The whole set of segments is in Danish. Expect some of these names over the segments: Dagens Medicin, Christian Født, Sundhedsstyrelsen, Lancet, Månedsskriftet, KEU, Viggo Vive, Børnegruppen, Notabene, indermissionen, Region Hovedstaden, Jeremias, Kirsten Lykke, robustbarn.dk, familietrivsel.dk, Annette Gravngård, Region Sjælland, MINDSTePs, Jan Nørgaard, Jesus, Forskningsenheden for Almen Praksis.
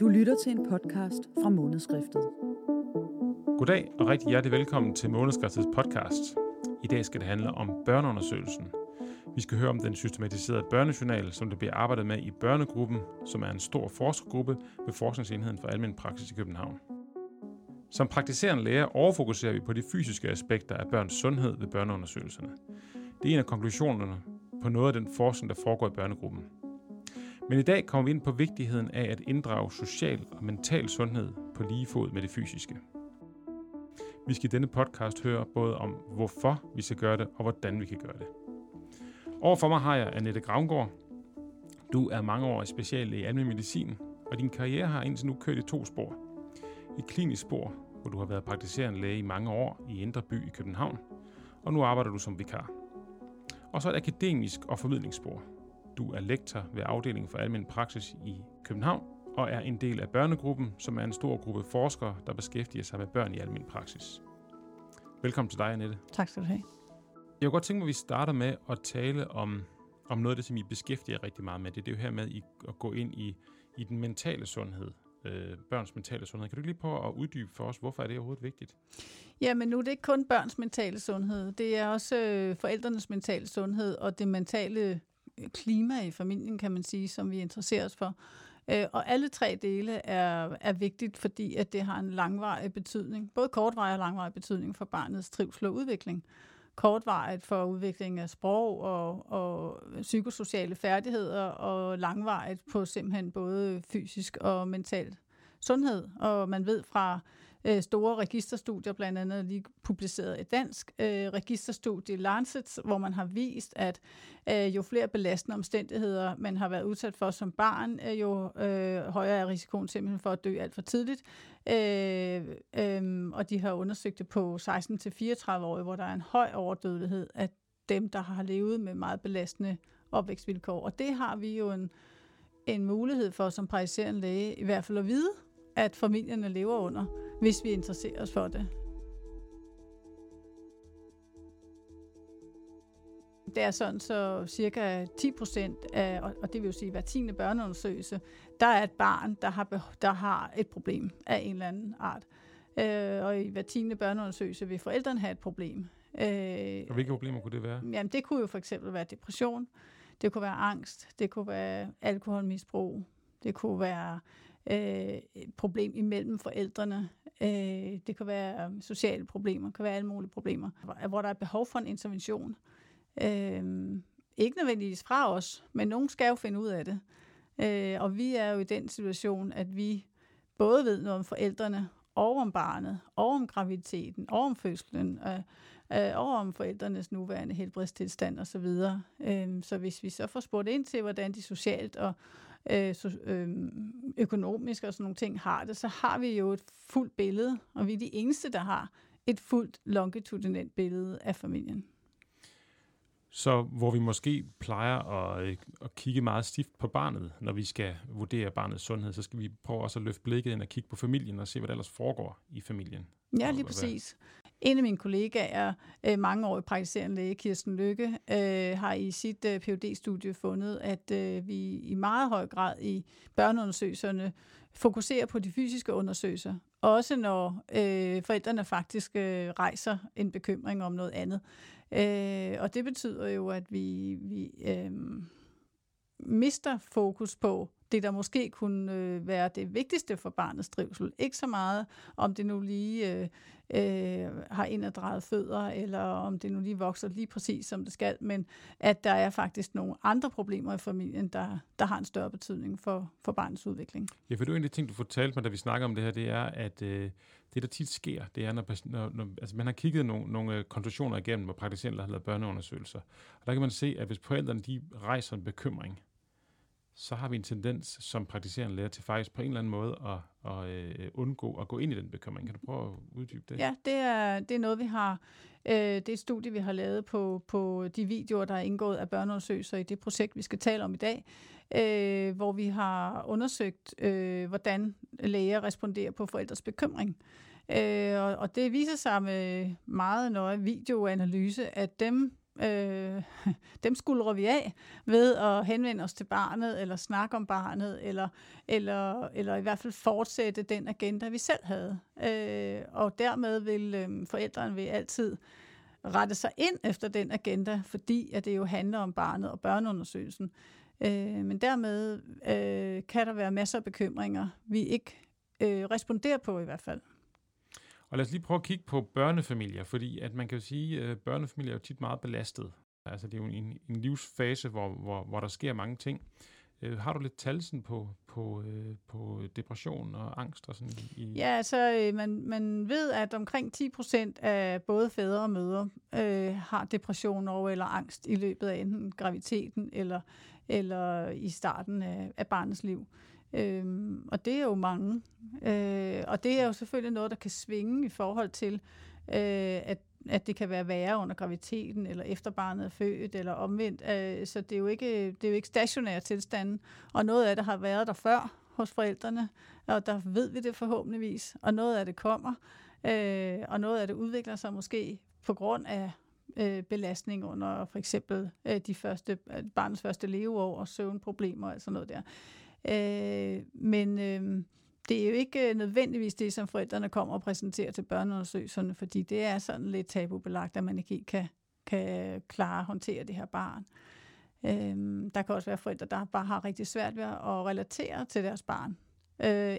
Du lytter til en podcast fra Månedsskriftet. Goddag og rigtig hjertelig velkommen til Månedsskriftet podcast. I dag skal det handle om børneundersøgelsen. Vi skal høre om den systematiserede børnejournal, som der bliver arbejdet med i Børnegruppen, som er en stor forskergruppe ved Forskningsenheden for Almen Praksis i København. Som praktiserende læger overfokuserer vi på de fysiske aspekter af børns sundhed ved børneundersøgelserne. Det er en af konklusionerne på noget af den forskning, der foregår i Børnegruppen. Men i dag kommer vi ind på vigtigheden af at inddrage social og mental sundhed på lige fod med det fysiske. Vi skal i denne podcast høre både om, hvorfor vi skal gøre det, og hvordan vi kan gøre det. Overfor mig har jeg Annette Gravngård. Du er mangeårig speciallæge i almen medicin, og din karriere har indtil nu kørt i to spor. Et klinisk spor, hvor du har været praktiserende læge i mange år i Indre By i København, og nu arbejder du som vikar. Og så et akademisk og formidlingsspor. Du er lektor ved afdelingen for almen praksis i København, og er en del af Børnegruppen, som er en stor gruppe forskere, der beskæftiger sig med børn i almen praksis. Velkommen til dig, Annette. Tak skal du have. Jeg kunne godt tænke mig, at vi starter med at tale om noget af det, som I beskæftiger rigtig meget med. Det er jo her med at gå ind i den mentale sundhed, børns mentale sundhed. Kan du lige prøve at uddybe for os, hvorfor er det overhovedet vigtigt? Jamen nu er det ikke kun børns mentale sundhed. Det er også forældrenes mentale sundhed og det mentale klima i familien, kan man sige, som vi interesserer os for. Og alle tre dele er vigtigt, fordi at det har en langvarig betydning, både kortvarig og langvarig betydning for barnets trivsel og udvikling. Kortvarigt for udvikling af sprog og psykosociale færdigheder, og langvarigt på simpelthen både fysisk og mental sundhed. Og man ved fra store registerstudier, blandt andet lige publiceret et dansk registerstudie, Lancet, hvor man har vist, at jo flere belastende omstændigheder man har været udsat for som barn, jo højere er risikoen simpelthen for at dø alt for tidligt. Og de har undersøgt det på 16-34-årige, hvor der er en høj overdødelighed af dem, der har levet med meget belastende opvækstvilkår. Og det har vi jo en mulighed for som praktiserende læge, i hvert fald at vide, at familierne lever under, hvis vi interesserer os for det. Det er sådan, så cirka 10%, og det vil jo sige hver 10. børneundersøgelse, der er et barn, der har et problem af en eller anden art. Og i hver 10. børneundersøgelse vil forældrene have et problem. Og hvilke problemer kunne det være? Jamen det kunne jo for eksempel være depression, det kunne være angst, det kunne være alkoholmisbrug, det kunne være et problem imellem forældrene. Det kan være sociale problemer, kan være alle mulige problemer, hvor der er behov for en intervention. Ikke nødvendigvis fra os, men nogen skal jo finde ud af det. Og vi er jo i den situation, at vi både ved noget om forældrene, og om barnet, og om graviditeten, og om fødslen, og om forældrenes nuværende helbredstilstand osv. Så hvis vi så får spurgt ind til, hvordan de socialt og økonomisk og sådan nogle ting har det, så har vi jo et fuldt billede, og vi er de eneste, der har et fuldt longitudinelt billede af familien. Så hvor vi måske plejer at kigge meget stift på barnet, når vi skal vurdere barnets sundhed, så skal vi prøve også at løfte blikket ind og kigge på familien og se, hvad der ellers foregår i familien. Ja, lige præcis. En af mine kollegaer, mangeårig praktiserende læge Kirsten Lykke, har i sit PhD-studie fundet, at vi i meget høj grad i børneundersøgelserne fokuserer på de fysiske undersøgelser, også når forældrene faktisk rejser en bekymring om noget andet. Og det betyder jo, at vi mister fokus på det, der måske kunne være det vigtigste for barnets trivsel. Ikke så meget, om det nu lige har inddrejet fødder, eller om det nu lige vokser lige præcis, som det skal, men at der er faktisk nogle andre problemer i familien, der har en større betydning for barnets udvikling. Ja, for det er jo en af de ting, du fortalte mig, da vi snakker om det her, det er, at det, der tit sker, det er, når altså man har kigget nogle konklusioner igennem, hvor praktiserende har lavet børneundersøgelser, og der kan man se, at hvis forældrene de rejser en bekymring, så har vi en tendens som praktiserende lærer til faktisk på en eller anden måde at undgå at gå ind i den bekymring. Kan du prøve at uddybe det? Ja, det er noget, vi har. Det er et studie, vi har lavet på de videoer, der er indgået af børneundersøgelser i det projekt, vi skal tale om i dag, hvor vi har undersøgt, hvordan læger responderer på forældres bekymring. Og det viser sig med meget nøje videoanalyse, at dem, dem skuldrer vi af ved at henvende os til barnet, eller snakke om barnet, eller i hvert fald fortsætte den agenda, vi selv havde. Og dermed vil forældrene vil altid rette sig ind efter den agenda, fordi at det jo handler om barnet og børneundersøgelsen. Men dermed kan der være masser af bekymringer, vi ikke responderer på i hvert fald. Og lad os lige prøve at kigge på børnefamilier, fordi at man kan jo sige, at børnefamilier er jo tit meget belastet. Altså det er jo en livsfase, hvor der sker mange ting. Har du lidt tal sådan på depression og angst? Og sådan i... Ja, altså man ved, at omkring 10% af både fædre og mødre har depression eller angst i løbet af enten graviditeten eller i starten af barnets liv. Og det er jo mange. Og det er jo selvfølgelig noget, der kan svinge i forhold til, at det kan være værre under graviditeten, eller efter barnet er født, eller omvendt. Så det er jo ikke stationære tilstande. Og noget af det har været der før hos forældrene, og der ved vi det forhåbentligvis. Og noget af det kommer, og noget af det udvikler sig måske på grund af belastning under for eksempel barnets første leveår og søvnproblemer og sådan noget der. Men det er jo ikke nødvendigvis det, som forældrene kommer og præsenterer til børneundersøgelserne, fordi det er sådan lidt tabubelagt, at man ikke kan klare at håndtere det her barn. Der kan også være forældre, der bare har rigtig svært ved at relatere til deres barn.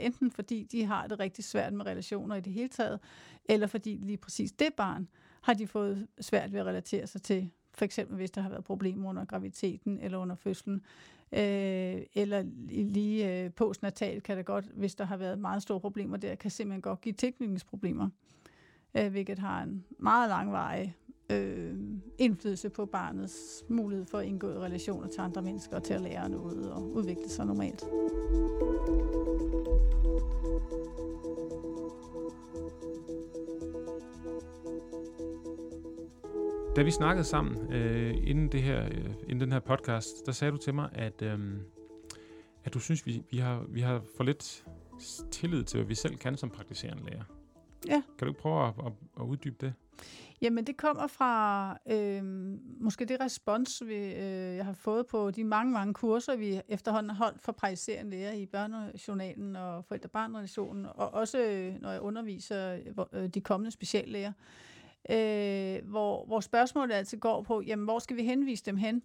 Enten fordi de har det rigtig svært med relationer i det hele taget, eller fordi lige præcis det barn har de fået svært ved at relatere sig til. For eksempel hvis der har været problemer under graviditeten eller under fødslen. Eller lige postnatalt kan det godt, hvis der har været meget store problemer der, kan simpelthen godt give tilknytningsproblemer, hvilket har en meget langvarig indflydelse på barnets mulighed for at indgå i relationer til andre mennesker og til at lære noget og udvikle sig normalt. Da vi snakkede sammen inden den her podcast, der sagde du til mig, at du synes, vi har for lidt tillid til, hvad vi selv kan som praktiserende læger. Ja. Kan du ikke prøve at uddybe det? Jamen, det kommer fra måske det respons, jeg har fået på de mange, mange kurser, vi efterhånden har holdt for praktiserende læger i børnejournalen og forældre-barn-relationen, og også når jeg underviser de kommende speciallæger. Hvor spørgsmålet altid går på, jamen hvor skal vi henvise dem hen?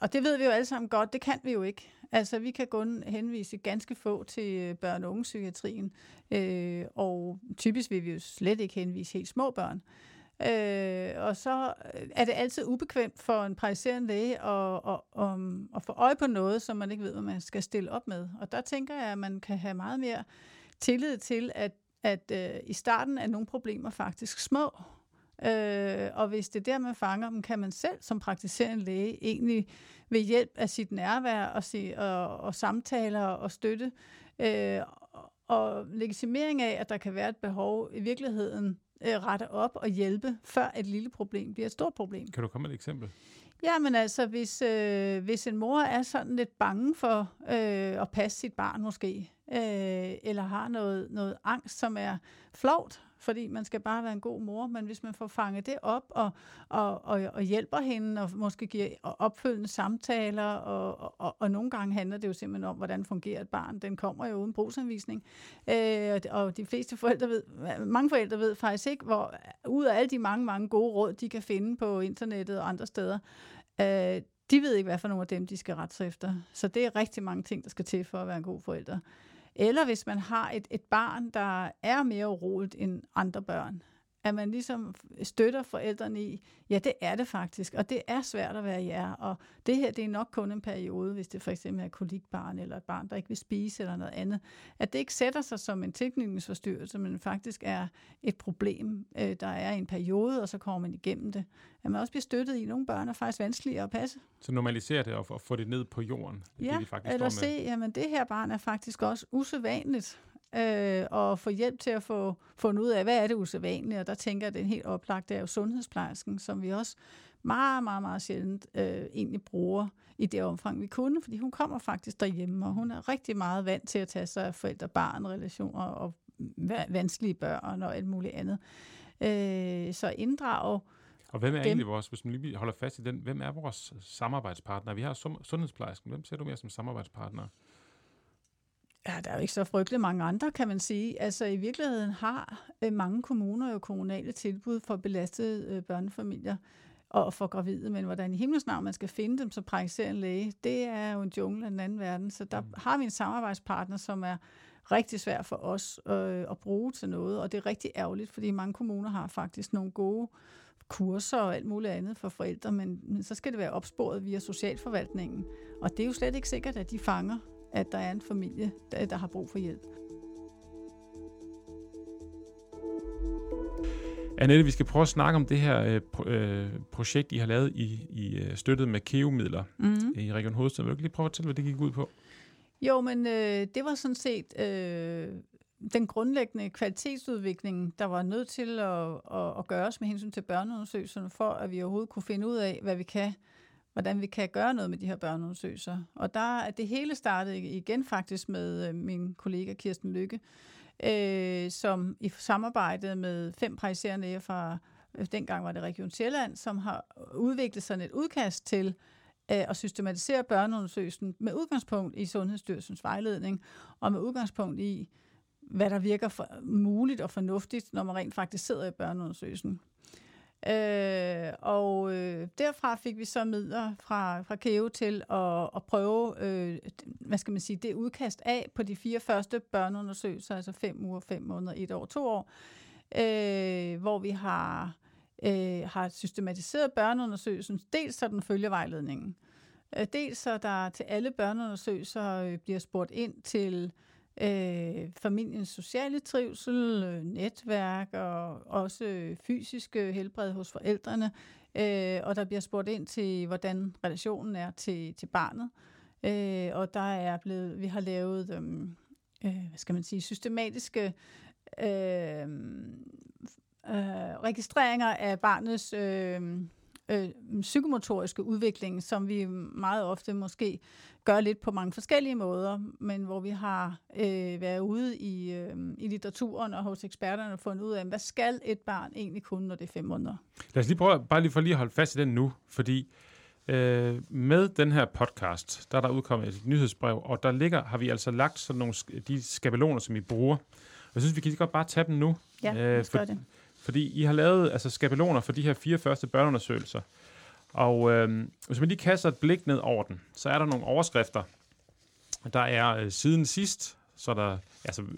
Og det ved vi jo alle sammen godt, det kan vi jo ikke. Altså vi kan kun henvise ganske få til børne- og ungepsykiatrien, og typisk vil vi jo slet ikke henvise helt små børn. Og så er det altid ubekvemt for en praktiserende læge at få øje på noget, som man ikke ved, hvad man skal stille op med. Og der tænker jeg, at man kan have meget mere tillid til, at i starten er nogle problemer faktisk små, og hvis det er der, man fanger dem, kan man selv som praktiserende læge egentlig ved hjælp af sit nærvær og samtaler og støtte og legitimering af, at der kan være et behov i virkeligheden, rette op og hjælpe, før et lille problem bliver et stort problem. Kan du komme med et eksempel? Ja, men altså, hvis en mor er sådan lidt bange for at passe sit barn måske, eller har noget angst, som er flovt, fordi man skal bare være en god mor, men hvis man får fanget det op og hjælper hende, og måske giver opfølgende samtaler, og nogle gange handler det jo simpelthen om, hvordan fungerer et barn. Den kommer jo uden brugsanvisning. Og de fleste forældre mange forældre ved faktisk ikke, hvor ud af alle de mange, mange gode råd, de kan finde på internettet og andre steder, de ved ikke, hvad for nogle af dem, de skal rette sig efter. Så det er rigtig mange ting, der skal til for at være en god forælder. Eller hvis man har et barn, der er mere uroligt end andre børn, at man ligesom støtter forældrene i, ja, det er det faktisk, og det er svært at være jer, og det her, det er nok kun en periode, hvis det for eksempel er kolikbarn, eller et barn, der ikke vil spise, eller noget andet, at det ikke sætter sig som en tilknytningsforstyrrelse, men faktisk er et problem, der er en periode, og så kommer man igennem det. At man også bliver støttet i, at nogle børn er faktisk vanskeligere at passe. Så normalisere det og få det ned på jorden. Ja, eller se, jamen det her barn er faktisk også usædvanligt, og få hjælp til at få fundet ud af, hvad er det usædvanlige, og der tænker jeg, den helt oplagt, det er jo sundhedsplejersken, som vi også meget, meget, meget sjældent egentlig bruger i det omfang, vi kunne, fordi hun kommer faktisk derhjemme, og hun er rigtig meget vant til at tage sig af forældre-barn-relationer og vanskelige børn og alt muligt andet. Så inddrage Og hvem er egentlig vores, hvis man lige holder fast i den, hvem er vores samarbejdspartner? Vi har sundhedsplejersken. Hvem ser du mere som samarbejdspartner? Ja, der er jo ikke så frygtelig mange andre, kan man sige. Altså i virkeligheden har mange kommuner jo kommunale tilbud for belastede børnefamilier og for gravide, men hvordan i himlens navn man skal finde dem, så praktiserer en læge, det er jo en jungle af den anden verden. Så der har vi en samarbejdspartner, som er rigtig svær for os at bruge til noget, og det er rigtig ærgerligt, fordi mange kommuner har faktisk nogle gode kurser og alt muligt andet for forældre, men så skal det være opsporet via socialforvaltningen, og det er jo slet ikke sikkert, at de fanger, at der er en familie, der har brug for hjælp. Annette, vi skal prøve at snakke om det her projekt, I har lavet i støttet med KEU-midler i Region Hovedstaden. Vil du lige prøve at fortælle, hvad det gik ud på? Jo, men det var sådan set den grundlæggende kvalitetsudvikling, der var nødt til at gøres med hensyn til børneundersøgelserne, for at vi overhovedet kunne finde ud af, hvordan vi kan gøre noget med de her børneundersøgelser. Og det hele startede igen faktisk med min kollega Kirsten Lykke, som i samarbejde med 5 praktiserende læger fra, dengang var det Region Sjælland, som har udviklet sådan et udkast til at systematisere børneundersøgelsen med udgangspunkt i Sundhedsstyrelsens vejledning, og med udgangspunkt i, hvad der virker muligt og fornuftigt, når man rent faktisk sidder i børneundersøgelsen. Derfra fik vi så midler fra KEU til at prøve, det udkast af på de 4 første børneundersøgelser, altså 5 uger, 5 måneder, 1 år, 2 år, hvor vi har systematiseret børneundersøgelsen, dels så den følger vejledningen, dels så der til alle børneundersøgelser bliver spurgt ind til familiens sociale trivsel, netværk og også fysiske helbred hos forældrene. Og der bliver spurgt ind til, hvordan relationen er til barnet. Og der er blevet, vi har lavet systematiske registreringer af barnets psykomotoriske udvikling, som vi meget ofte måske gør lidt på mange forskellige måder, men hvor vi har været ude i litteraturen og hos eksperterne og fundet ud af, hvad skal et barn egentlig kunne, når det er 5 måneder? Lad os lige prøve at holde fast i den nu, fordi med den her podcast, der er der udkommet et nyhedsbrev, og der har vi altså lagt sådan nogle de skabeloner, som I bruger. Jeg synes, vi kan lige godt bare tage dem nu. Ja, gør det. Fordi I har lavet skabeloner for de her 4 første børneundersøgelser. Og hvis man lige kaster et blik ned over den, så er der nogle overskrifter. Der er siden sidst, så er der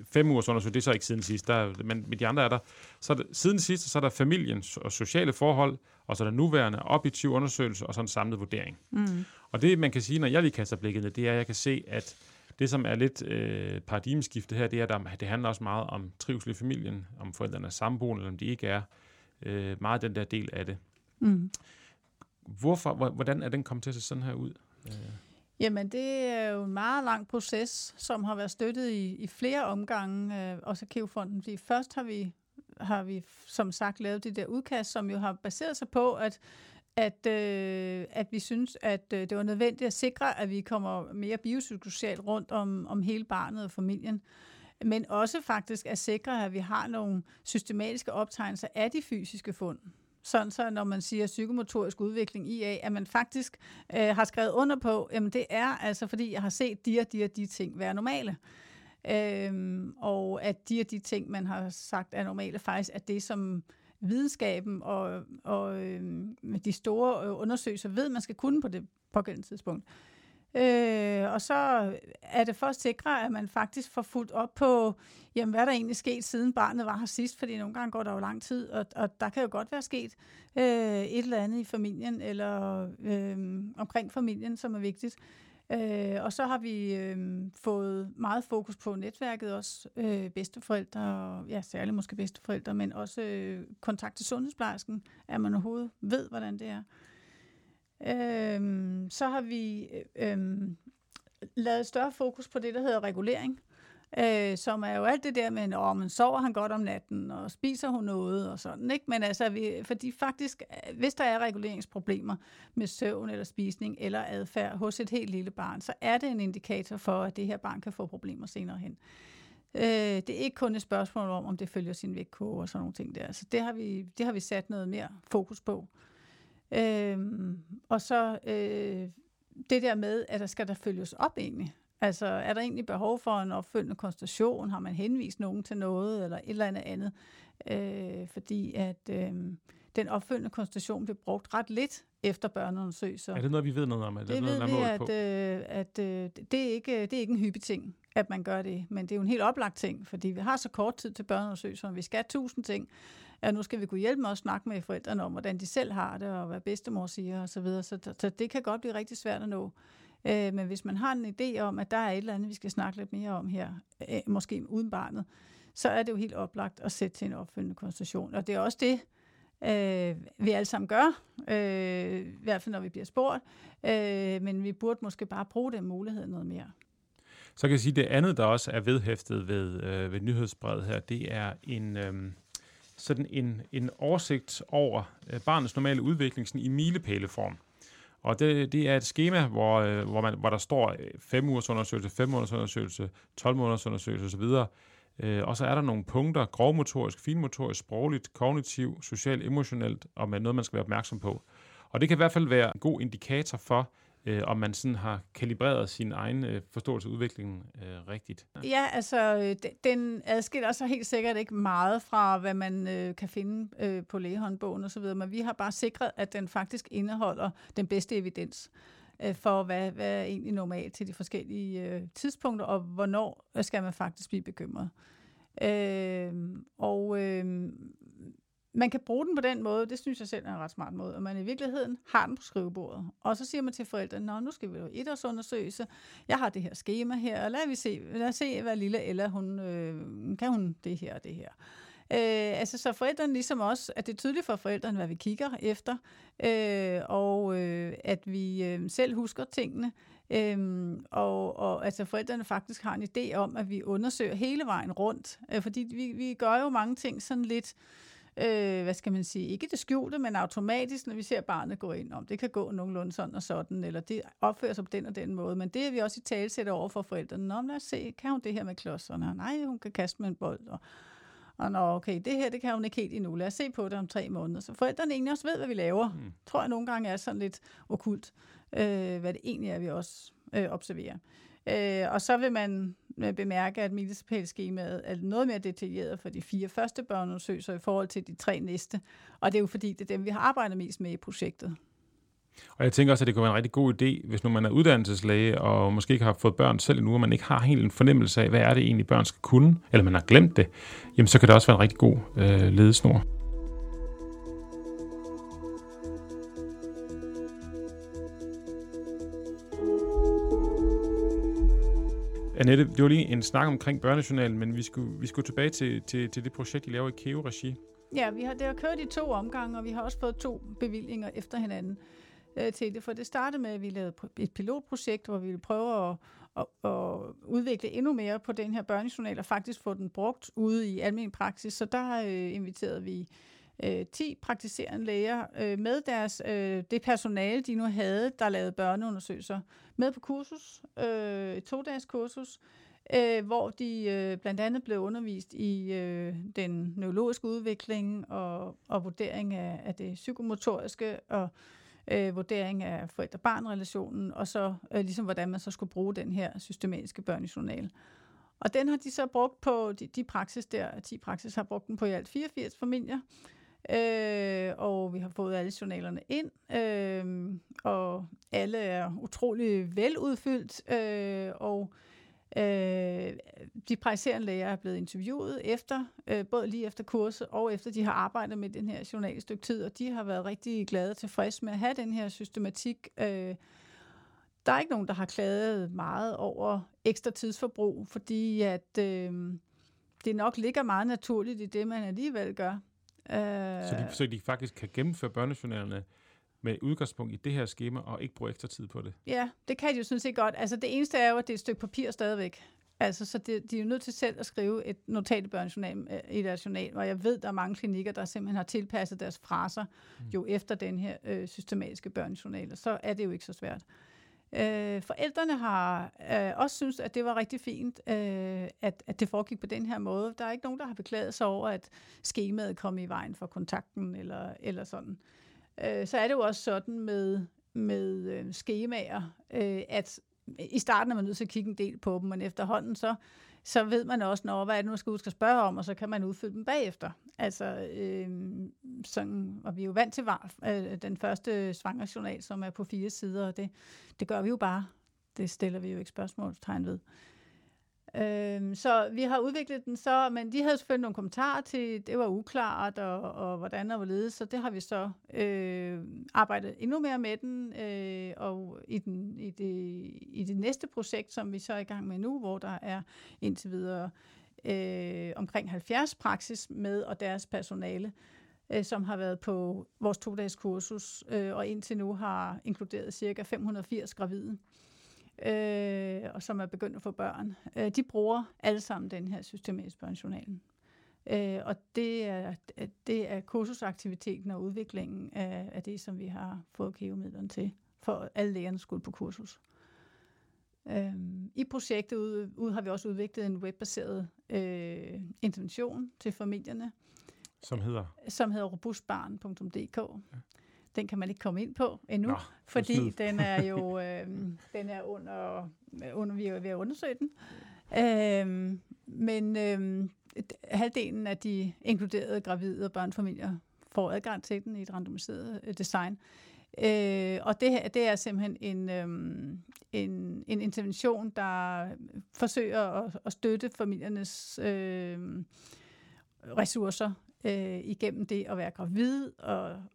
5 ugers undersøgelse, det er så ikke siden sidst, men med de andre er der. Så er der siden sidst, så er der familien og sociale forhold, og så er der nuværende objektiv undersøgelse, og så en samlet vurdering. Mm. Og det, man kan sige, når jeg lige kaster blikket ned, det er, at jeg kan se, at det, som er lidt paradigmeskifte her, det er, at det handler også meget om trivsel i familien, om forældrene er samboende, eller om de ikke er. Meget den der del af det. Mm. Hvordan er den kommet til at se sådan her ud? Jamen, det er jo en meget lang proces, som har været støttet i flere omgange, også KEU-fonden, fordi først har vi som sagt lavet det der udkast, som jo har baseret sig på, at vi synes, at det var nødvendigt at sikre, at vi kommer mere biopsykosocialt rundt om hele barnet og familien, men også faktisk at sikre, at vi har nogle systematiske optegnelser af de fysiske fund. Sådan så, når man siger psykomotorisk udvikling IA, at man faktisk har skrevet under på, jamen det er altså, fordi jeg har set de og de og de ting være normale. Og at de og de ting, man har sagt er normale, faktisk er det, som videnskaben og de store undersøgelser ved, man skal kunne på det pågældende tidspunkt. Og så er det for at sikre, at man faktisk får fuldt op på, jamen, hvad der egentlig sket, siden barnet var her sidst, fordi nogle gange går der jo lang tid, og der kan jo godt være sket et eller andet i familien, eller omkring familien, som er vigtigt. Og så har vi fået meget fokus på netværket også, bedsteforældre, ja særligt måske bedsteforældre, men også kontakt til sundhedsplejersken, at man overhovedet ved, hvordan det er. Så har vi lavet større fokus på det, der hedder regulering, som er jo alt det der med, men sover han godt om natten, og spiser hun noget, og sådan, ikke? Men altså, fordi faktisk, hvis der er reguleringsproblemer med søvn eller spisning eller adfærd hos et helt lille barn, så er det en indikator for, at det her barn kan få problemer senere hen. Det er ikke kun et spørgsmål om det følger sin VK og sådan nogle ting der. Så det har vi sat noget mere fokus på. Og så det der med, at der skal der følges op egentlig. Altså, er der egentlig behov for en opfølgende konsultation? Har man henvist nogen til noget, eller et eller andet? Fordi at den opfølgende konsultation blev brugt ret lidt efter børneundersøgelser. Er det noget, vi ved noget om? Er det noget, det er ikke en hyppig ting, at man gør det, men det er jo en helt oplagt ting, fordi vi har så kort tid til børneundersøgelser, vi skal 1000 ting, at nu skal vi kunne hjælpe med at snakke med forældrene om, hvordan de selv har det, og hvad bedstemor siger, og så videre. Så det kan godt blive rigtig svært at nå. Men hvis man har en idé om, at der er et eller andet, vi skal snakke lidt mere om her, måske uden barnet, så er det jo helt oplagt at sætte til en opfølgende konsultation. Og det er også det, vi alle sammen gør, i hvert fald når vi bliver spurgt, men vi burde måske bare bruge den mulighed noget mere. Så kan jeg sige, at det andet, der også er vedhæftet ved nyhedsbrevet her, det er en oversigt over barnets normale udvikling i milepæleform. Og det er et schema, hvor der står 5 ugers undersøgelse, 5 måneders undersøgelse, 12 måneders undersøgelse osv. Og så er der nogle punkter, grovmotorisk, finmotorisk, sprogligt, kognitiv, socialt, emotionelt, og med noget, man skal være opmærksom på. Og det kan i hvert fald være en god indikator for, om man sådan har kalibreret sin egen forståelse af udviklingen rigtigt. Ja, altså den adskiller sig helt sikkert ikke meget fra, hvad man kan finde på lægehåndbogen osv., men vi har bare sikret, at den faktisk indeholder den bedste evidens for, hvad er egentlig normalt til de forskellige tidspunkter, og hvornår skal man faktisk blive bekymret. Man kan bruge den på den måde, det synes jeg selv er en ret smart måde, og man i virkeligheden har den på skrivebordet. Og så siger man til forældrene, nu skal vi jo etårsundersøgelse, jeg har det her schema her, og lad os se, hvad lille Ella, hun kan det her og det her. Så forældrene ligesom også, at det er tydeligt for forældrene, hvad vi kigger efter, at vi selv husker tingene, og forældrene faktisk har en idé om, at vi undersøger hele vejen rundt, fordi vi gør jo mange ting sådan lidt, hvad skal man sige, ikke det skjulte, men automatisk, når vi ser barnet gå ind om. Det kan gå nogenlunde sådan og sådan, eller det opfører sig på den og den måde, men det er vi også i talesætter over for forældrene. Nå, lad os se, kan hun det her med klodserne? Nej, hun kan kaste med en bold, og nå, okay, det her, det kan hun ikke helt endnu. Lad os se på det om 3 måneder. Så forældrene egentlig også ved, hvad vi laver. Tror jeg nogle gange er sådan lidt okkult, hvad det egentlig er, vi også observerer. Og så vil man bemærke, at MINDSTePs-skemaet er noget mere detaljeret for de 4 første børneundersøgelser i forhold til de 3 næste. Og det er jo fordi, det er dem, vi har arbejdet mest med i projektet. Og jeg tænker også, at det kunne være en rigtig god idé, hvis nu man er uddannelseslæge og måske ikke har fået børn selv endnu, og man ikke har helt en fornemmelse af, hvad er det egentlig, børn skal kunne, eller man har glemt det, jamen så kan det også være en rigtig god ledesnor. Annette, det var lige en snak omkring børnejournalen, men vi skulle tilbage til det projekt, I laver i KEU-regi. Ja, det har kørt i 2 omgange, og vi har også fået 2 bevillinger efter hinanden til det. For det startede med, at vi lavede et pilotprojekt, hvor vi ville prøve at udvikle endnu mere på den her børnejournal, og faktisk få den brugt ude i almen praksis. Så der inviterede vi 10 praktiserende læger med det personale, de nu havde, der lavede børneundersøgelser, med på kursus, et 2-dages kursus, hvor de blandt andet blev undervist i den neurologiske udvikling og vurdering af det psykomotoriske og vurdering af forældre-barn-relationen, og så ligesom hvordan man så skulle bruge den her systematiske børnejournal. Og den har de så brugt på, de praksis der, 10 praksis har brugt den på i alt 84 familier, og vi har fået alle journalerne ind, og alle er utrolig veludfyldt, de praktiserende læger er blevet interviewet efter, både lige efter kurset og efter de har arbejdet med den her journal et stykke tid, og de har været rigtig glade og tilfredse med at have den her systematik. Der er ikke nogen, der har klaget meget over ekstra tidsforbrug, fordi at det nok ligger meget naturligt i det, man alligevel gør. Så de faktisk kan gennemføre børnejournalerne med udgangspunkt i det her skema, og ikke bruge ekstra tid på det? Ja, det kan de jo synes ikke godt. Altså det eneste er jo, at det er et stykke papir stadigvæk. Altså, så de er jo nødt til selv at skrive et notat i børnejournal, i deres journal, og jeg ved, der er mange klinikker, der simpelthen har tilpasset deres fraser jo efter den her systematiske børnejournal, og så er det jo ikke så svært. Forældrene har også synes, at det var rigtig fint, at det foregik på den her måde. Der er ikke nogen, der har beklaget sig over, at skemaet kom i vejen for kontakten eller sådan. Så er det jo også sådan med skemaer, at i starten er man nødt til at kigge en del på dem, men efterhånden så ved man også, når, hvad er det nu, skal spørge om, og så kan man udfylde dem bagefter. Altså, sådan, og vi er jo vant til den første svangerjournal, som er på 4 sider, og det gør vi jo bare. Det stiller vi jo ikke spørgsmålstegn ved. Så vi har udviklet den så, men de havde selvfølgelig nogle kommentarer til, det var uklart, og hvordan og hvorledes, så det har vi så arbejdet endnu mere med den, og i det næste projekt, som vi så er i gang med nu, hvor der er indtil videre omkring 70 praksis med og deres personale, som har været på vores 2-dages kursus, og indtil nu har inkluderet cirka 580 gravide. Og som er begyndt at få børn, de bruger alle sammen den her systematiske børnejournalen. Og det er kursusaktiviteten og udviklingen af det, som vi har fået KEU-midlerne til, for alle lægerne skulle på kursus. I projektet har vi også udviklet en webbaseret intervention til familierne, som hedder robustbarn.dk. Ja. Den kan man ikke komme ind på endnu, fordi den er jo vi er ved at undersøge den. Men halvdelen af de inkluderede gravide og børnefamilier får adgang til den i et randomiseret design. Og det er simpelthen en intervention, der forsøger at støtte familiernes ressourcer igennem det at være gravid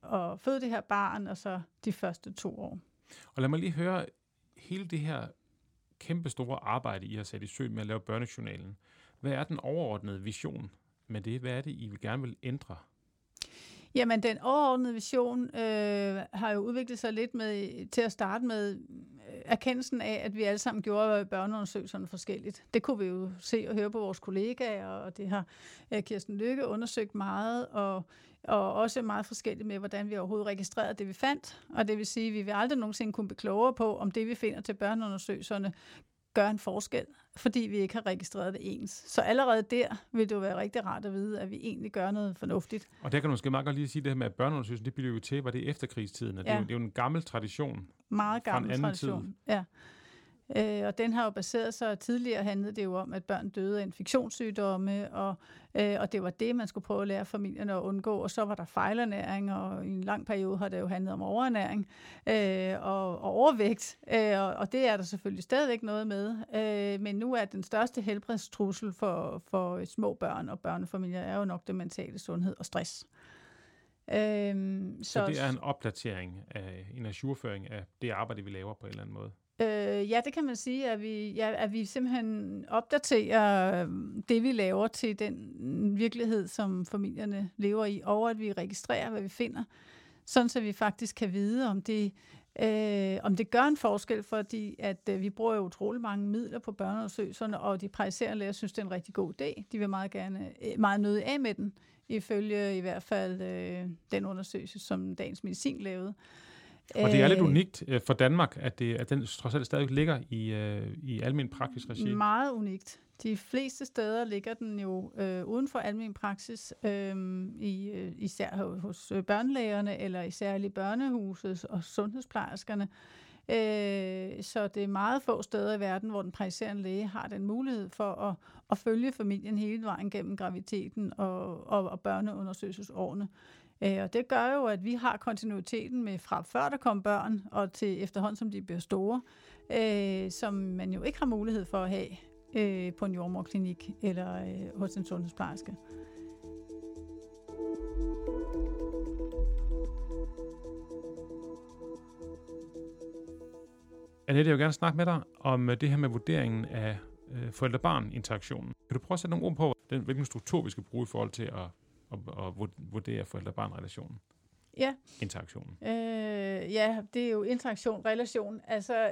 og føde det her barn, og så de første 2 år. Og lad mig lige høre, hele det her kæmpestore arbejde, I har sat i sø med at lave børnejournalen, hvad er den overordnede vision med det? Hvad er det, I vil gerne vil ændre? Jamen, den overordnede vision har jo udviklet sig lidt med, til at starte med, erkendelsen af, at vi alle sammen gjorde børneundersøgelserne forskelligt. Det kunne vi jo se og høre på vores kollegaer, og det har Kirsten Lykke undersøgt meget, og også meget forskelligt med, hvordan vi overhovedet registrerede det, vi fandt. Og det vil sige, at vi vil aldrig nogensinde kunne blive klogere på, om det, vi finder til børneundersøgelserne, gør en forskel, fordi vi ikke har registreret det ens. Så allerede der vil det jo være rigtig rart at vide, at vi egentlig gør noget fornuftigt. Og der kan du måske meget godt lige sige det her med, at børneundersøgelsen, det blev jo til, var det efterkrigstiden, og ja. Det er jo en gammel tradition. Meget gammel tradition, ja. Og den har jo baseret sig, tidligere handlede det jo om, at børn døde af infektionssygdomme, og det var det, man skulle prøve at lære familierne at undgå, og så var der fejlernæring, og i en lang periode har det jo handlet om overernæring og overvægt, og det er der selvfølgelig stadigvæk noget med, men nu er den største helbredstrussel for små børn og børnefamilier er jo nok det mentale sundhed og stress. Så det er en opdatering, en ajourføring af det arbejde, vi laver på en eller anden måde? Ja, det kan man sige, at vi simpelthen opdaterer det, vi laver til den virkelighed, som familierne lever i, over at vi registrerer, hvad vi finder, sådan så vi faktisk kan vide, om det gør en forskel, fordi at vi bruger jo utrolig mange midler på børneundersøgelserne, og de praktiserende læger synes, det er en rigtig god idé. De vil meget nødig af med den, ifølge i hvert fald den undersøgelse, som Dagens Medicin lavede. Og det er lidt unikt for Danmark, at den trods alt stadig ligger i almen praksis regi. Meget unikt. De fleste steder ligger den jo uden for almen praksis, især hos børnelægerne eller især i børnehuset og sundhedsplejerskerne. Så det er meget få steder i verden, hvor den praktiserende læge har den mulighed for at følge familien hele vejen gennem graviditeten og børneundersøgelsesårene. Og det gør jo, at vi har kontinuiteten med fra før der kom børn, og til efterhånden, som de bliver store, som man jo ikke har mulighed for at have på en jordemoderklinik eller hos en sundhedsplejerske. Annette, jeg vil gerne snakke med dig om det her med vurderingen af forældre-barn-interaktionen. Kan du prøve at sætte nogle ord på, hvilken struktur vi skal bruge i forhold til at vurdere forældre-barn-relationen? Ja. Interaktionen. Det er jo interaktion, relation. Altså,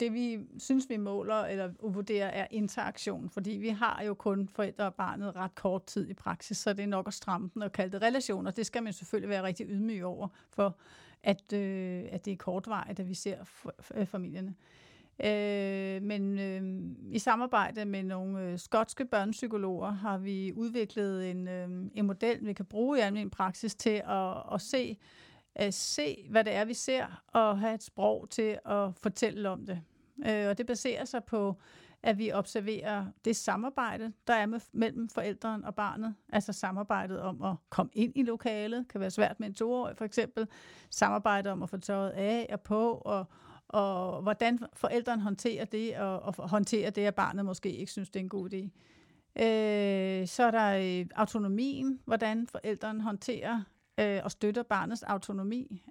det vi synes, vi måler eller vurderer, er interaktion, fordi vi har jo kun forældre og barnet ret kort tid i praksis, så det er nok at stramme den og kalde det relation, og det skal man selvfølgelig være rigtig ydmyg over for, at det er kortvarigt, at vi ser familierne. Men i samarbejde med nogle skotske børnepsykologer har vi udviklet en model, vi kan bruge i almen praksis til at se, hvad det er, vi ser, og have et sprog til at fortælle om det. Og det baserer sig på, at vi observerer det samarbejde, der er mellem forældrene og barnet. Altså samarbejdet om at komme ind i lokalet, kan være svært med en toårig for eksempel. Samarbejdet om at få tøjet af og på, og hvordan forældrene håndterer det, og håndterer det, at barnet måske ikke synes, det er en god idé. Så er der autonomien, hvordan forældrene håndterer og støtter barnets autonomi,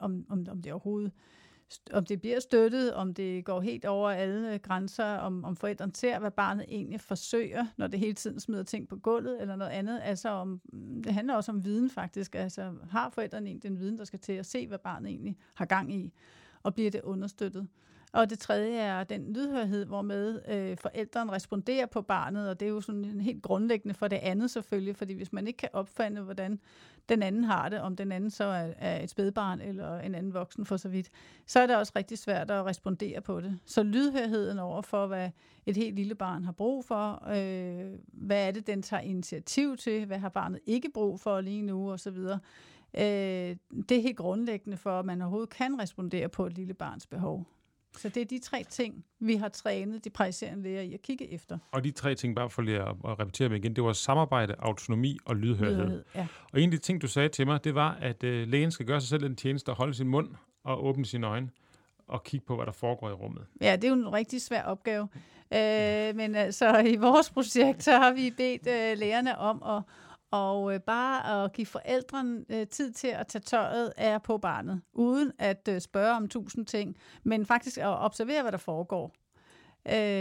om det overhovedet, om det bliver støttet, om det går helt over alle grænser, om forældrene ser, hvad barnet egentlig forsøger, når det hele tiden smider ting på gulvet eller noget andet. Altså det handler også om viden faktisk. Altså har forældrene egentlig den viden, der skal til at se, hvad barnet egentlig har gang i, og bliver det understøttet? Og det tredje er den lydhørhed, hvormed forældrene responderer på barnet, og det er jo sådan helt grundlæggende for det andet selvfølgelig, fordi hvis man ikke kan opfande, hvordan den anden har det, om den anden så er et spædbarn eller en anden voksen for så vidt, så er det også rigtig svært at respondere på det. Så lydhørheden over for, hvad et helt lille barn har brug for, hvad er det, den tager initiativ til, hvad har barnet ikke brug for lige nu osv., det er helt grundlæggende for, at man overhovedet kan respondere på et lille barns behov. Så det er de tre ting, vi har trænet de praktiserende læger i at kigge efter. Og de tre ting, bare for lige at repetere dem igen, det var samarbejde, autonomi og lydhørhed. Ja. Og en af de ting, du sagde til mig, det var, at lægen skal gøre sig selv en tjeneste og holde sin mund og åbne sine øjne og kigge på, hvad der foregår i rummet. Ja, det er jo en rigtig svær opgave. Men altså, i vores projekt, så har vi bedt lægerne om at bare at give forældrene tid til at tage tøjet af på barnet, uden at spørge om 1000 ting, men faktisk at observere, hvad der foregår.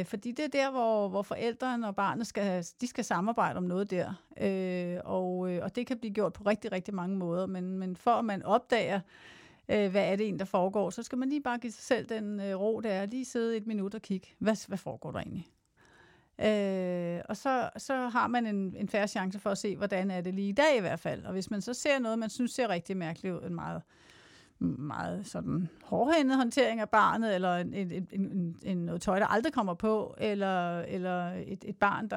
Fordi det er der, hvor forældrene og barnet skal samarbejde om noget der. Og det kan blive gjort på rigtig, rigtig mange måder, men for at man opdager, hvad er det der foregår, så skal man lige bare give sig selv den ro, der er. Lige sidde et minut og kigge, hvad foregår der egentlig? Og så har man en færre chance for at se, hvordan er det lige i dag i hvert fald. Og hvis man så ser noget, man synes ser rigtig mærkeligt ud, en meget, meget sådan hårdhændet håndtering af barnet, eller noget tøj, der aldrig kommer på, eller et barn,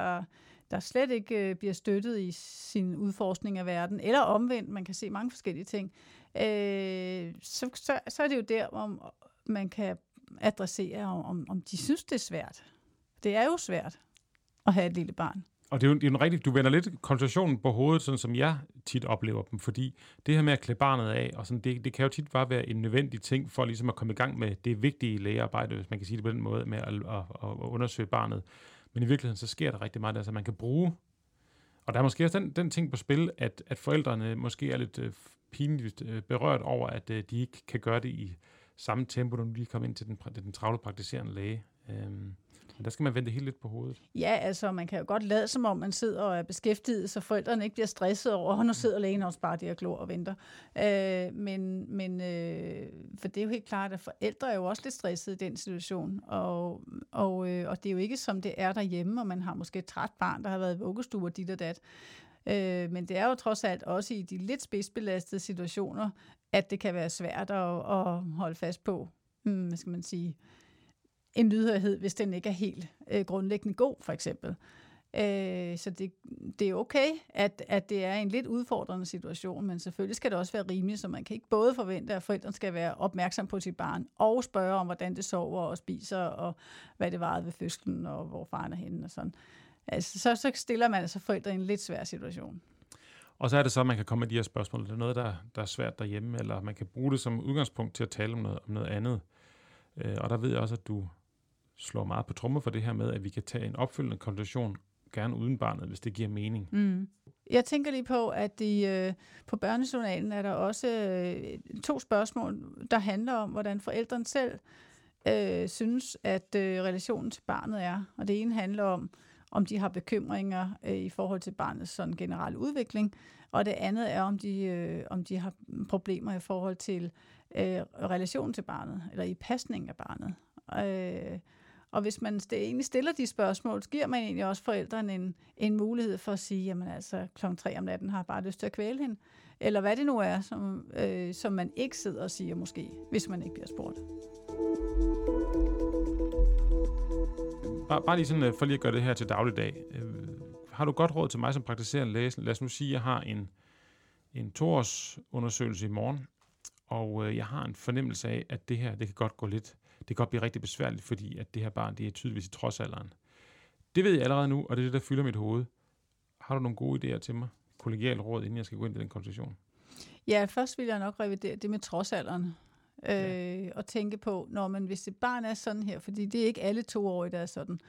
der slet ikke bliver støttet i sin udforskning af verden, eller omvendt, man kan se mange forskellige ting, så er det jo der, hvor man kan adressere, om de synes, det er svært. Det er jo svært at have et lille barn. Og det er jo en rigtig, du vender lidt koncentrationen på hovedet, sådan som jeg tit oplever dem, fordi det her med at klæde barnet af, og sådan, det kan jo tit bare være en nødvendig ting for ligesom at komme i gang med det vigtige lægearbejde, hvis man kan sige det på den måde, med at undersøge barnet. Men i virkeligheden, så sker der rigtig meget, altså man kan bruge. Og der er måske også den ting på spil, at forældrene måske er lidt pinligt berørt over, at de ikke kan gøre det i samme tempo, når de lige kommer ind til den travle praktiserende læge. Men der skal man vende helt lidt på hovedet. Ja, altså man kan jo godt lade, som om man sidder og er beskæftiget, så forældrene ikke bliver stresset over, at nu sidder lægen også bare der og glor og venter. For det er jo helt klart, at forældre er jo også lidt stressede i den situation, og det er jo ikke som det er derhjemme, og man har måske et træt barn, der har været i vuggestue og dit og dat. Men det er jo trods alt også i de lidt spidsbelastede situationer, at det kan være svært at holde fast på, hvad skal man sige, en lydhørighed, hvis den ikke er helt grundlæggende god, for eksempel. Så det er okay, at det er en lidt udfordrende situation, men selvfølgelig skal det også være rimeligt, så man kan ikke både forvente, at forældrene skal være opmærksom på sit barn, og spørge om, hvordan det sover og spiser, og hvad det varede ved fødslen, og hvor faren er henne og sådan. Altså, så stiller man altså forældre i en lidt svær situation. Og så er det så, at man kan komme med de her spørgsmål. Det er noget, der er svært derhjemme, eller man kan bruge det som udgangspunkt til at tale om noget andet. Og der ved jeg også, at du slår meget på trommer for det her med, at vi kan tage en opfølgende konsultation, gerne uden barnet, hvis det giver mening. Mm. Jeg tænker lige på, at på børnejournalen er der også 2 spørgsmål, der handler om, hvordan forældrene selv synes, at relationen til barnet er. Og det ene handler om de har bekymringer i forhold til barnets sådan generelle udvikling, og det andet er, om de har problemer i forhold til relationen til barnet, eller i pasningen af barnet. Og hvis man egentlig stiller de spørgsmål, så giver man egentlig også forældrene en mulighed for at sige, jamen altså kl. 3 om natten har jeg bare lyst til at kvæle hende. Eller hvad det nu er, som man ikke sidder og siger måske, hvis man ikke bliver spurgt. Bare lige sådan, for lige at gøre det her til dagligdag. Har du godt råd til mig som praktiserende læge? Lad os nu sige, at jeg har en 2-årsundersøgelse i morgen, og jeg har en fornemmelse af, at det her, det kan godt gå lidt. Det kan godt blive rigtig besværligt, fordi at det her barn, det er tydeligvis i trodsalderen. Det ved jeg allerede nu, og det er det, der fylder mit hoved. Har du nogle gode idéer til mig? Kollegial råd, inden jeg skal gå ind i den konsultation? Ja, først vil jeg nok revidere det med trodsalderen. Ja. Og tænke på, når man, hvis et barn er sådan her, fordi det er ikke alle 2-årige, der er sådan.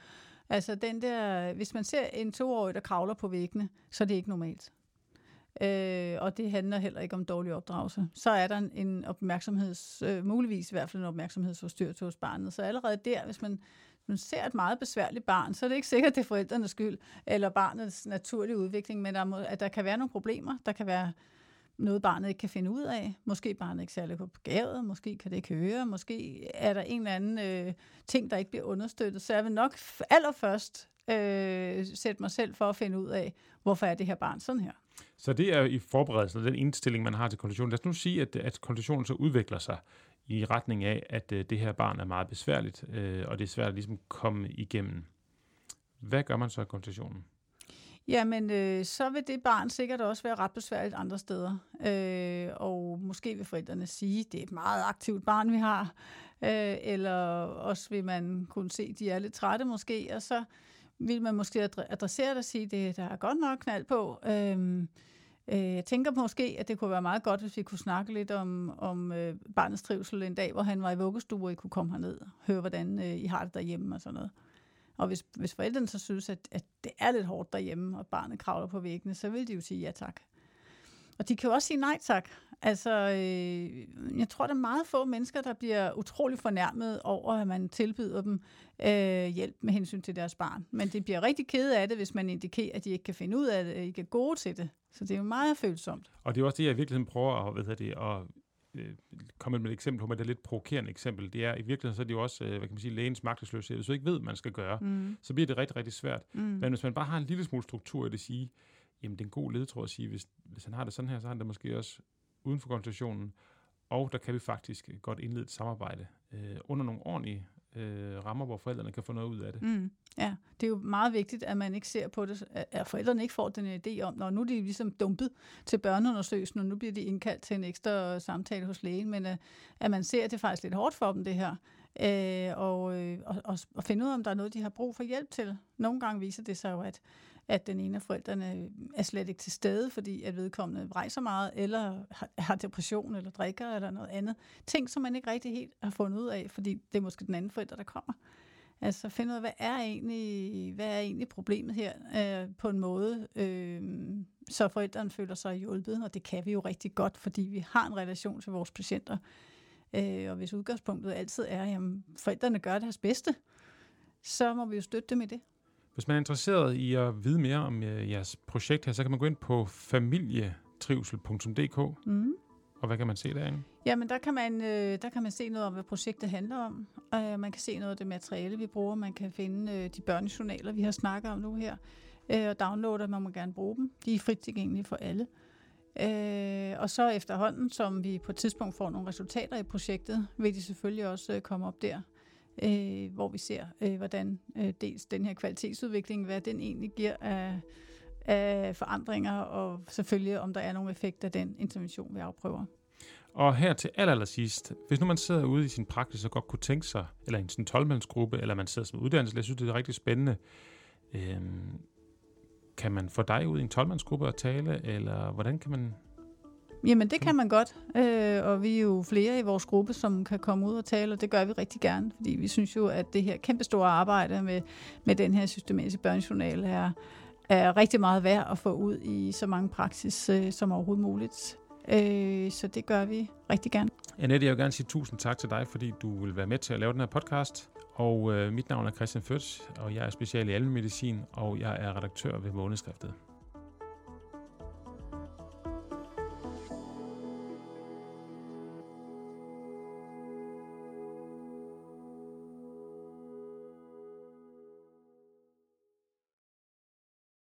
Altså den der, hvis man ser en 2-årig, der kravler på væggene, så er det ikke normalt. Og det handler heller ikke om dårlig opdragelse. Så er der en muligvis i hvert fald en opmærksomhedsforstyrrelse hos barnet. Så allerede der, hvis man ser et meget besværligt barn, så er det ikke sikkert, det er forældrenes skyld, eller barnets naturlige udvikling, men at der kan være nogle problemer, der kan være noget, barnet ikke kan finde ud af. Måske barnet ikke særlig begavet, måske kan det ikke høre, måske er der en eller anden ting, der ikke bliver understøttet. Så jeg vil nok allerførst sætte mig selv for at finde ud af, hvorfor er det her barn sådan her. Så det er i forberedelsen, den indstilling, man har til konditionen. Lad os nu sige, at konditionen så udvikler sig i retning af, at det her barn er meget besværligt, og det er svært at ligesom komme igennem. Hvad gør man så i konditionen? Jamen, så vil det barn sikkert også være ret besværligt andre steder. Og måske vil forældrene sige, at det er et meget aktivt barn, vi har. Eller også vil man kunne se, at de er lidt trætte måske, og så vil man måske adressere det og sige, at det, der er godt nok knald på. Jeg tænker måske, at det kunne være meget godt, hvis vi kunne snakke lidt om barnets trivsel en dag, hvor han var i vuggestue, og I kunne komme herned og høre, hvordan I har det derhjemme og sådan noget. Og hvis forældrene så synes, at det er lidt hårdt derhjemme, og barnet kravler på væggene, så vil de jo sige ja tak. Og de kan jo også sige nej tak. Altså, jeg tror, der er meget få mennesker, der bliver utrolig fornærmet over, at man tilbyder dem hjælp med hensyn til deres barn. Men det bliver rigtig ked af det, hvis man indikerer, at de ikke kan finde ud af det, ikke er gode til det. Så det er jo meget følsomt. Og det er også det, jeg i virkeligheden prøver at komme med et eksempel på, men det er lidt provokerende eksempel. Det er i virkeligheden, så er det jo også, lægens magtesløshed. Hvis du ikke ved, hvad man skal gøre, så bliver det rigtig, rigtig svært. Men hvis man bare har en lille smule struktur i det, sige, jamen det er en god ledetråd at sige, hvis han har det sådan her, så har han det måske også uden for konsultationen, og der kan vi faktisk godt indlede et samarbejde under nogle ordentlige rammer, hvor forældrene kan få noget ud af det. Ja, det er jo meget vigtigt, at man ikke ser på det, at forældrene ikke får den idé om, når nu er de ligesom dumpet til børneundersøgelsen, og nu bliver de indkaldt til en ekstra samtale hos lægen, men at man ser, at det er faktisk lidt hårdt for dem, det her, og finde ud af, om der er noget, de har brug for hjælp til. Nogle gange viser det sig jo, at den ene af forældrene er slet ikke til stede, fordi at vedkommende rejser meget, eller har depression, eller drikker, eller noget andet. Ting, som man ikke rigtig helt har fundet ud af, fordi det er måske den anden forælder, der kommer. Altså finde ud af, hvad er egentlig problemet her på en måde, så forældrene føler sig hjulpet, og det kan vi jo rigtig godt, fordi vi har en relation til vores patienter. Og hvis udgangspunktet altid er, at forældrene gør deres bedste, så må vi jo støtte dem i det. Hvis man er interesseret i at vide mere om jeres projekt her, så kan man gå ind på familietrivsel.dk. Og hvad kan man se derinde? Jamen, der kan man se noget om, hvad projektet handler om. Og man kan se noget af det materiale, vi bruger. Man kan finde de børnejournaler, vi har snakket om nu her. Og downloader, man må gerne bruge dem. De er frit tilgængelige for alle. Og så efterhånden, som vi på et tidspunkt får nogle resultater i projektet, vil de selvfølgelig også komme op der, hvor vi ser, hvordan dels den her kvalitetsudvikling, hvad den egentlig giver af forandringer, og selvfølgelig om der er nogle effekter af den intervention, vi afprøver. Og her til allersidst, hvis nu man sidder ude i sin praksis og godt kunne tænke sig, eller i en 12-mandsgruppe, eller man sidder som uddannelseslærer, jeg synes, det er rigtig spændende, kan man få dig ud i en 12-mandsgruppe at tale, eller hvordan kan man? Jamen, det kan man godt, og vi er jo flere i vores gruppe, som kan komme ud og tale, og det gør vi rigtig gerne, fordi vi synes jo, at det her kæmpestore arbejde med den her systematiske børnejournal er rigtig meget værd at få ud i så mange praksis som overhovedet muligt. Så det gør vi rigtig gerne. Annette, jeg vil gerne sige tusind tak til dig, fordi du vil være med til at lave den her podcast. Og mit navn er Christian Født, og jeg er special i almen medicin, og jeg er redaktør ved Månedsskriftet.